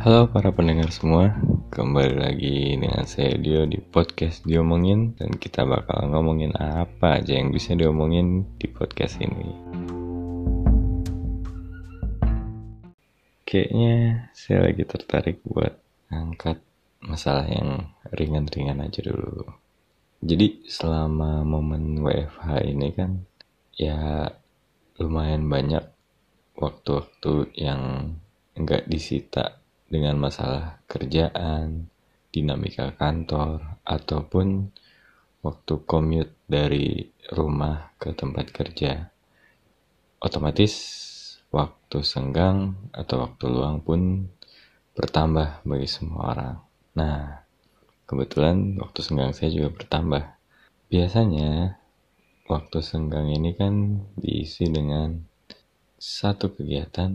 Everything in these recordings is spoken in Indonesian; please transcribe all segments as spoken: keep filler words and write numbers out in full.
Halo para pendengar semua, kembali lagi dengan saya Dio di podcast Diomongin. Dan kita bakal ngomongin apa aja yang bisa diomongin di podcast ini. Kayaknya saya lagi tertarik buat angkat masalah yang ringan-ringan aja dulu. Jadi selama momen W F H ini kan, ya lumayan banyak waktu-waktu yang nggak disita dengan masalah kerjaan, dinamika kantor, ataupun waktu commute dari rumah ke tempat kerja. Otomatis waktu senggang atau waktu luang pun bertambah bagi semua orang. Nah, kebetulan waktu senggang saya juga bertambah. Biasanya waktu senggang ini kan diisi dengan satu kegiatan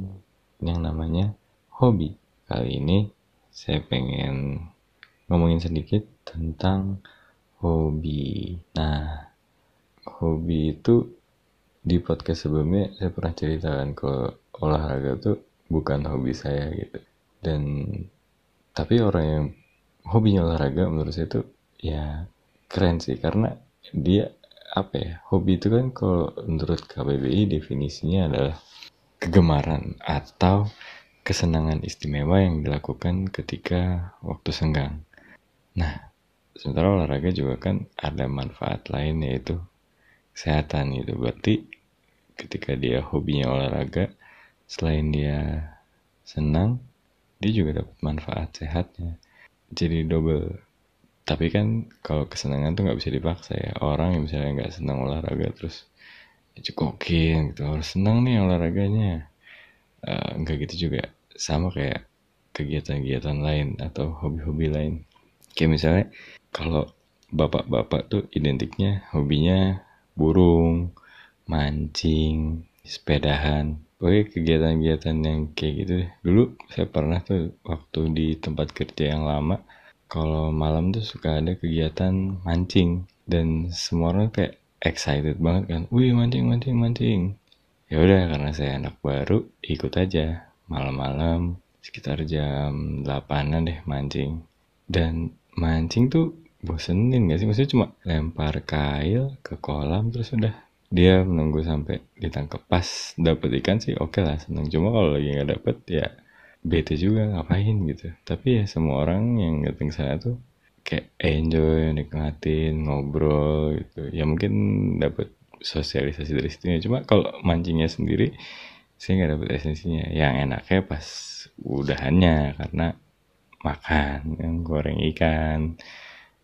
yang namanya hobi. Kali ini saya pengen ngomongin sedikit tentang hobi. Nah, hobi itu di podcast sebelumnya saya pernah ceritakan kalau olahraga itu bukan hobi saya gitu. Dan tapi orang yang hobinya olahraga menurut saya itu ya keren sih, karena dia apa ya? Hobi itu kan kalau menurut K B B I definisinya adalah kegemaran atau kesenangan istimewa yang dilakukan ketika waktu senggang. Nah, sementara olahraga juga kan ada manfaat lain yaitu kesehatan gitu. Berarti ketika dia hobinya olahraga, selain dia senang, dia juga dapat manfaat sehatnya. Jadi double. Tapi kan kalau kesenangan tuh nggak bisa dipaksa ya. Orang yang misalnya nggak senang olahraga terus ya cukokin gitu, harus senang nih olahraganya. Uh, enggak gitu juga, sama kayak kegiatan-kegiatan lain atau hobi-hobi lain. Kayak misalnya kalau bapak-bapak tuh identiknya hobinya burung, mancing, sepedahan, pokoknya kegiatan-kegiatan yang kayak gitu deh. Dulu saya pernah tuh waktu di tempat kerja yang lama, kalau malam tuh suka ada kegiatan mancing dan semua orang kayak excited banget kan, wih mancing, mancing, mancing. Ya udah, karena saya anak baru, ikut aja malam-malam sekitar jam delapanan deh mancing. Dan mancing tuh bosenin gak sih? Maksudnya cuma lempar kail ke kolam terus udah, dia menunggu sampai ditangkap. Pas dapet ikan sih oke lah, seneng. Cuma kalau lagi gak dapet ya bete juga, ngapain gitu. Tapi ya semua orang yang datang sana tuh kayak enjoy, nikmatin, ngobrol gitu. Ya mungkin dapet sosialisasi dari situ ya. Cuma kalau mancingnya sendiri saya nggak dapet esensinya. Yang enaknya pas udahannya, karena makan kan, goreng ikan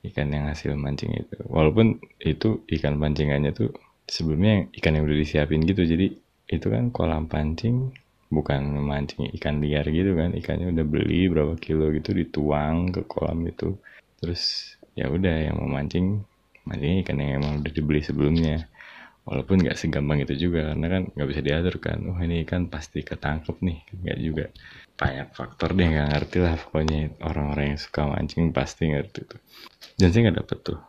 ikan yang hasil mancing itu. Walaupun itu ikan pancingannya tuh sebelumnya ikan yang udah disiapin gitu. Jadi itu kan kolam pancing, bukan mancing ikan liar gitu kan. Ikannya udah beli berapa kilo gitu, dituang ke kolam itu. Terus ya udah, yang mau mancing mancingnya ikan yang emang udah dibeli sebelumnya. Walaupun gak segampang itu juga, karena kan gak bisa diatur kan. Wah, oh, ini ikan pasti ketangkep nih. Gak juga. Banyak faktor deh, gak ngerti lah. Pokoknya orang-orang yang suka mancing pasti ngerti tuh. Dan saya gak dapet tuh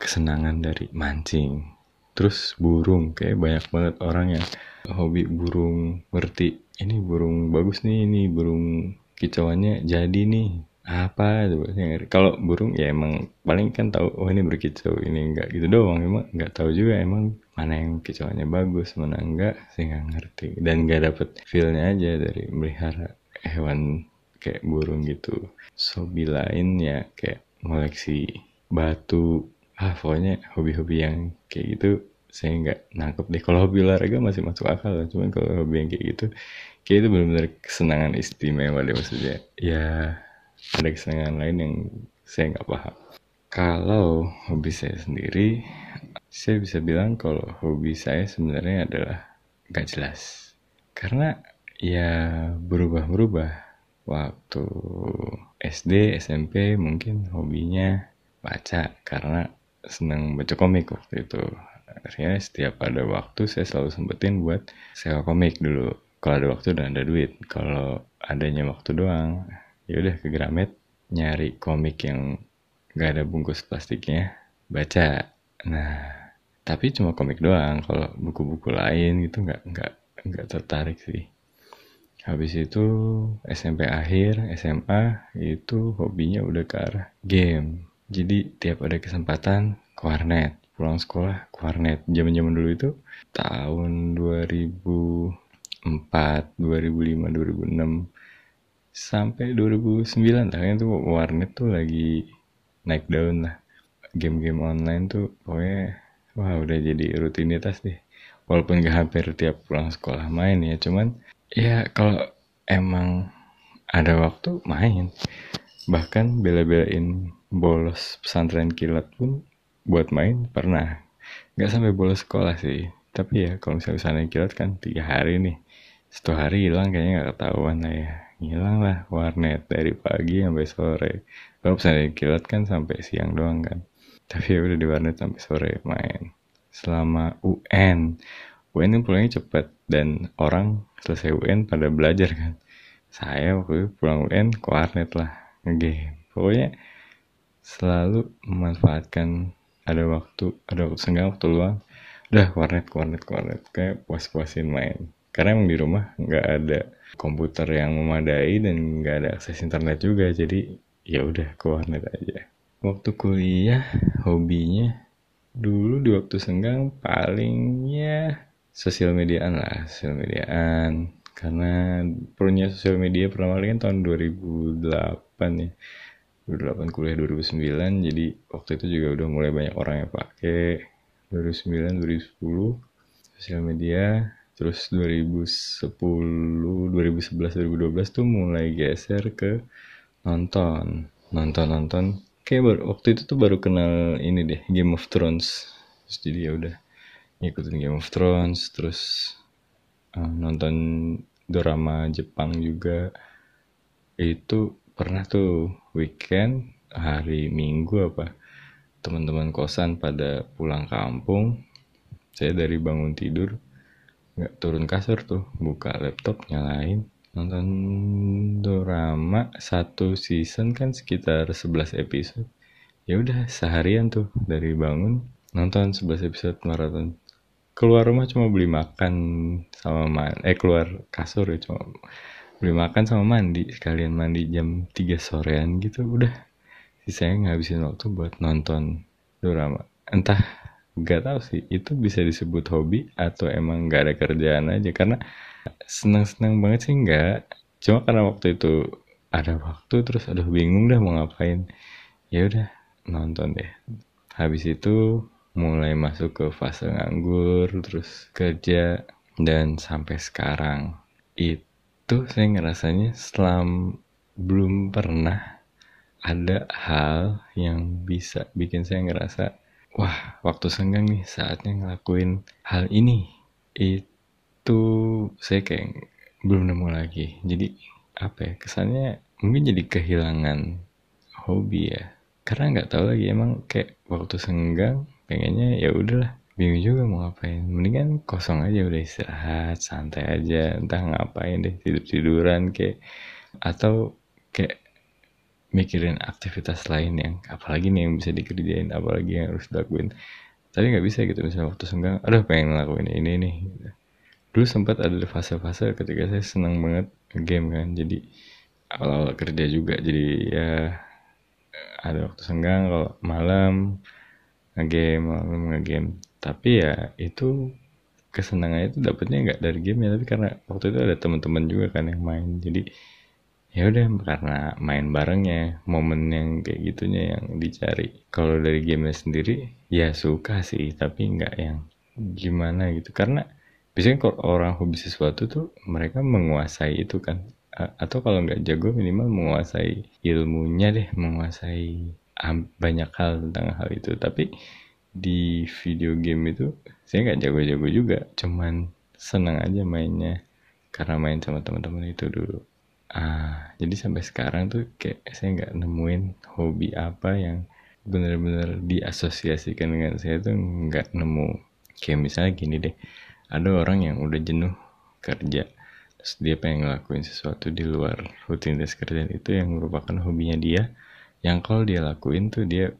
kesenangan dari mancing. Terus burung. Kayak banyak banget orang yang hobi burung, ngerti. Ini burung bagus nih, ini burung kicauannya jadi nih. Apa tuh? Kalau burung ya emang paling kan tahu, oh ini berkicau, ini enggak gitu doang. Emang enggak tahu juga emang mana yang kicauannya bagus, mana enggak, saya enggak ngerti. Dan enggak dapet feelnya aja dari melihara hewan kayak burung gitu. So bilain ya kayak koleksi batu. Ah pokoknya hobi-hobi yang kayak gitu saya enggak nangkep deh. Kalau hobi olahraga masih masuk akal lah. Cuman kalau hobi yang kayak gitu, kayak itu benar-benar kesenangan istimewa deh maksudnya. Ya ada kesenangan lain yang saya nggak paham. Kalau hobi saya sendiri, saya bisa bilang kalau hobi saya sebenarnya adalah nggak jelas. Karena ya berubah-berubah. Waktu S D, S M P mungkin hobinya baca, karena senang baca komik waktu itu. Akhirnya setiap ada waktu saya selalu sempetin buat sewa komik dulu. Kalau ada waktu dan ada duit. Kalau adanya waktu doang, ya udah ke Gramet nyari komik yang nggak ada bungkus plastiknya, baca. Nah, tapi cuma komik doang. Kalau buku-buku lain gitu nggak nggak nggak tertarik sih. Habis itu S M P akhir, S M A itu hobinya udah ke arah game. Jadi tiap ada kesempatan ke warnet, pulang sekolah ke warnet. Zaman-zaman dulu itu tahun dua ribu empat, dua ribu lima, dua ribu enam sampai dua ribu sembilan lah, itu warnet tuh lagi naik daun lah. Game-game online tuh pokoknya wah udah jadi rutinitas deh. Walaupun gak hampir tiap pulang sekolah main ya, cuman ya kalau emang ada waktu main. Bahkan bela-belain bolos pesantren kilat pun buat main pernah. Gak sampai bolos sekolah sih, tapi ya kalau misalnya pesantren kilat kan tiga hari nih, satu hari hilang kayaknya gak ketahuan lah ya. Hilang lah warnet dari pagi sampai sore. Kalau pesantren kilat kan sampai siang doang kan, tapi ya udah di warnet sampai sore main. Selama U N, U N kan pulangnya cepat dan orang selesai U N pada belajar kan. Saya waktu itu pulang U N ke warnet lah, ngegame. Pokoknya selalu memanfaatkan ada waktu, ada waktu senggang, waktu luang. Udah warnet, warnet, warnet, kayak puas-puasin main. Karena emang di rumah nggak ada komputer yang memadai dan nggak ada akses internet juga, jadi ya udah ke warnet aja. Waktu kuliah hobinya dulu di waktu senggang palingnya sosial mediaan lah, sosial mediaan. Karena punya sosial media pertama kali kan tahun dua ribu delapan ya. dua ribu delapan kuliah dua ribu sembilan, jadi waktu itu juga udah mulai banyak orang yang pakai. dua ribu sembilan, dua ribu sepuluh sosial media, terus dua ribu sepuluh, dua ribu sebelas, dua ribu dua belas tuh mulai geser ke nonton. Nonton-nonton. Kayak waktu itu tuh baru kenal ini deh, Game of Thrones. Terus jadi ya udah ngikutin Game of Thrones, terus uh, nonton drama Jepang juga. Itu pernah tuh weekend hari Minggu apa, teman-teman kosan pada pulang kampung, saya dari bangun tidur nggak turun kasur tuh, buka laptop, nyalain, nonton drama. Satu season kan sekitar sebelas episode, ya udah seharian tuh dari bangun nonton sebelas episode maraton. Keluar rumah cuma beli makan sama mandi, eh keluar kasur ya cuma beli makan sama mandi, sekalian mandi jam tiga sorean gitu. Udah sisanya ngabisin waktu buat nonton drama. Entah gak tahu sih itu bisa disebut hobi atau emang gak ada kerjaan aja, karena seneng-seneng banget sih enggak, cuma karena waktu itu ada waktu terus aduh bingung dah mau ngapain, ya udah nonton deh. Habis itu mulai masuk ke fase nganggur, terus kerja, dan sampai sekarang itu tuh saya ngerasanya selam belum pernah ada hal yang bisa bikin saya ngerasa wah waktu senggang nih saatnya ngelakuin hal ini. Itu saya kayak belum nemu lagi. Jadi apa ya, kesannya mungkin jadi kehilangan hobi ya, karena nggak tahu lagi emang kayak waktu senggang pengennya ya udahlah. Bingung juga mau ngapain, mendingan kosong aja udah istirahat, santai aja, entah ngapain deh, tidur-tiduran kayak, atau kayak mikirin aktivitas lain yang, apalagi nih yang bisa dikerjain, apalagi yang harus dilakuin. Tapi gak bisa gitu, misalnya waktu senggang, aduh pengen ngelakuin ini nih. Gitu. Dulu sempat ada fase-fase ketika saya senang banget game kan, jadi awal-awal kerja juga, jadi ya ada waktu senggang, kalau malam nge-game, malam nge-game. Tapi ya itu kesenangannya itu dapetnya nggak dari game ya, tapi karena waktu itu ada teman-teman juga kan yang main, jadi ya udah karena main barengnya, momen yang kayak gitunya yang dicari. Kalau dari gamenya sendiri ya suka sih, tapi nggak yang gimana gitu, karena biasanya kalau orang hobi sesuatu tuh mereka menguasai itu kan, A- atau kalau nggak jago minimal menguasai ilmunya deh, menguasai banyak hal tentang hal itu. Tapi di video game itu saya nggak jago-jago juga, cuman senang aja mainnya karena main sama teman-teman itu dulu. Ah, jadi sampai sekarang tuh kayak saya nggak nemuin hobi apa yang benar-benar diasosiasikan dengan saya, tuh nggak nemu. Kayak misalnya gini deh, ada orang yang udah jenuh kerja, terus dia pengen ngelakuin sesuatu di luar rutinitas kerjaan itu yang merupakan hobinya dia, yang kalau dia lakuin tuh dia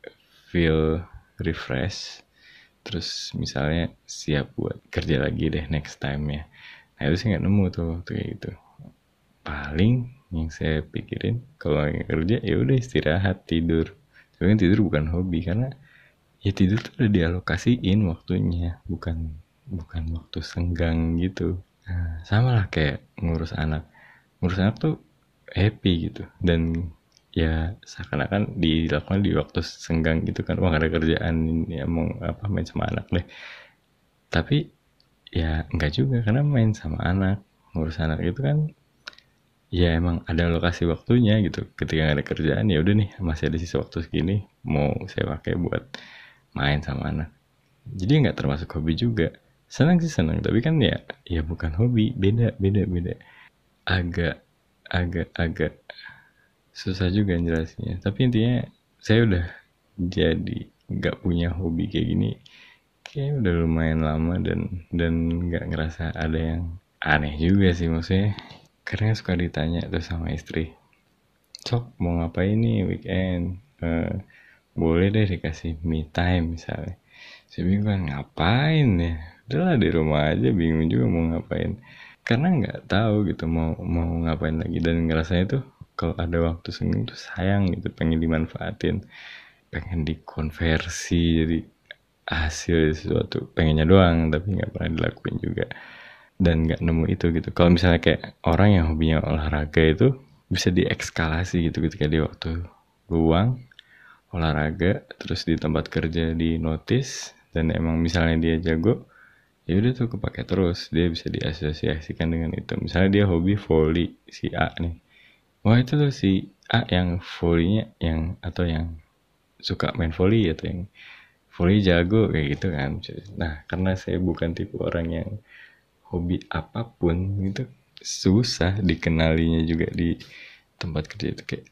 feel refresh, terus misalnya siap buat kerja lagi deh next time ya. Nah itu sih nggak nemu tuh waktu kayak gitu. paling yang saya pikirin kalau kerja ya udah istirahat, tidur. Tapi tidur bukan hobi, karena ya tidur tuh udah dialokasiin waktunya, bukan bukan waktu senggang gitu. Nah, sama lah kayak ngurus anak. Ngurus anak tuh happy gitu, dan ya seakan-akan dilakukan di waktu senggang gitu kan. Wah, gak ada kerjaan ya, mau apa, main sama anak deh. Tapi ya enggak juga, karena main sama anak, ngurus anak itu kan ya emang ada alokasi waktunya gitu. Ketika gak ada kerjaan ya udah nih, masih ada sisa waktu segini mau saya pakai buat main sama anak. Jadi gak termasuk hobi juga. Senang sih senang, tapi kan ya ya bukan hobi. Beda, beda, beda. Agak, agak, agak susah juga jelasinnya. Tapi intinya saya udah jadi gak punya hobi kayak gini kayaknya udah lumayan lama, dan dan gak ngerasa ada yang aneh juga sih. Maksudnya karena suka ditanya tuh sama istri, "Cok, mau ngapain nih weekend? Uh, boleh deh dikasih me time misalnya." Saya bingung kan, ngapain ya? Udah lah, di rumah aja, bingung juga mau ngapain. Karena nggak tahu gitu mau mau ngapain lagi, dan ngerasanya tuh kalau ada waktu senggang tuh sayang gitu, pengen dimanfaatin, pengen dikonversi jadi hasil sesuatu. Pengennya doang, tapi nggak pernah dilakuin juga. Dan gak nemu itu gitu. Kalau misalnya kayak orang yang hobinya olahraga itu bisa diekskalasi gitu, ketika di waktu luang olahraga, terus di tempat kerja di notice, dan emang misalnya dia jago, ya udah tuh kepake terus. Dia bisa diasosiasikan dengan itu. Misalnya dia hobi volley si A nih, wah itu tuh si A yang volleynya, yang atau yang suka main volley atau yang volley jago kayak gitu kan. Nah, karena saya bukan tipe orang yang hobi apapun gitu, susah dikenalinya juga di tempat kerja itu. Kayak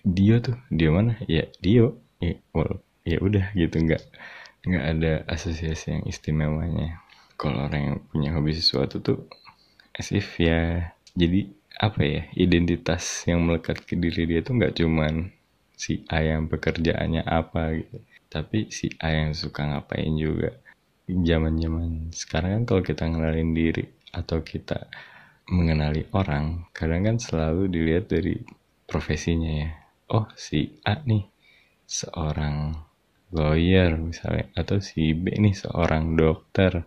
Dio tuh, Dio mana? Ya Dio, ya, well, ya udah gitu, nggak nggak ada asosiasi yang istimewanya. Kalau orang yang punya hobi sesuatu tuh as if ya, jadi apa ya, identitas yang melekat ke diri dia tuh nggak cuman si A yang pekerjaannya apa gitu, tapi si A yang suka ngapain juga. Zaman-zaman sekarang kan kalau kita ngenalin diri atau kita mengenali orang, kadang kan selalu dilihat dari profesinya ya. Oh, si A nih seorang lawyer misalnya, atau si B nih seorang dokter.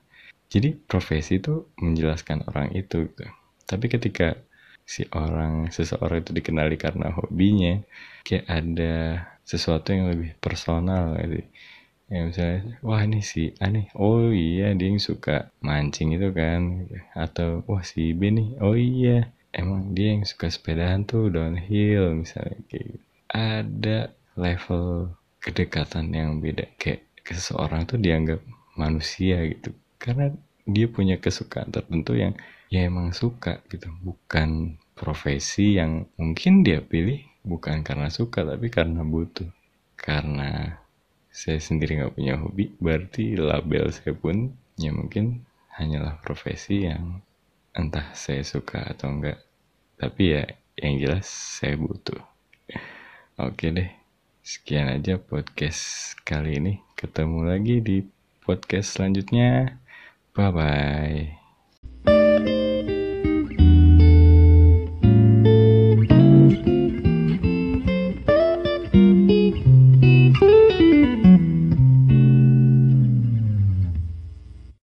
Jadi profesi itu menjelaskan orang itu gitu. Tapi ketika si orang, seseorang itu dikenali karena hobinya, kayak ada sesuatu yang lebih personal gitu. Ya misalnya, wah ini si A nih, oh iya dia yang suka mancing itu kan. Atau wah si B nih, oh iya emang dia yang suka sepedaan tuh, downhill misalnya kayak gitu. Ada level kedekatan yang beda, kayak seseorang tuh dianggap manusia gitu, karena dia punya kesukaan tertentu yang ya emang suka gitu. Bukan profesi yang mungkin dia pilih bukan karena suka, tapi karena butuh. Karena saya sendiri gak punya hobi, berarti label saya pun ya mungkin hanyalah profesi yang entah saya suka atau enggak. Tapi ya yang jelas saya butuh. Oke deh, sekian aja podcast kali ini. Ketemu lagi di podcast selanjutnya. Bye-bye.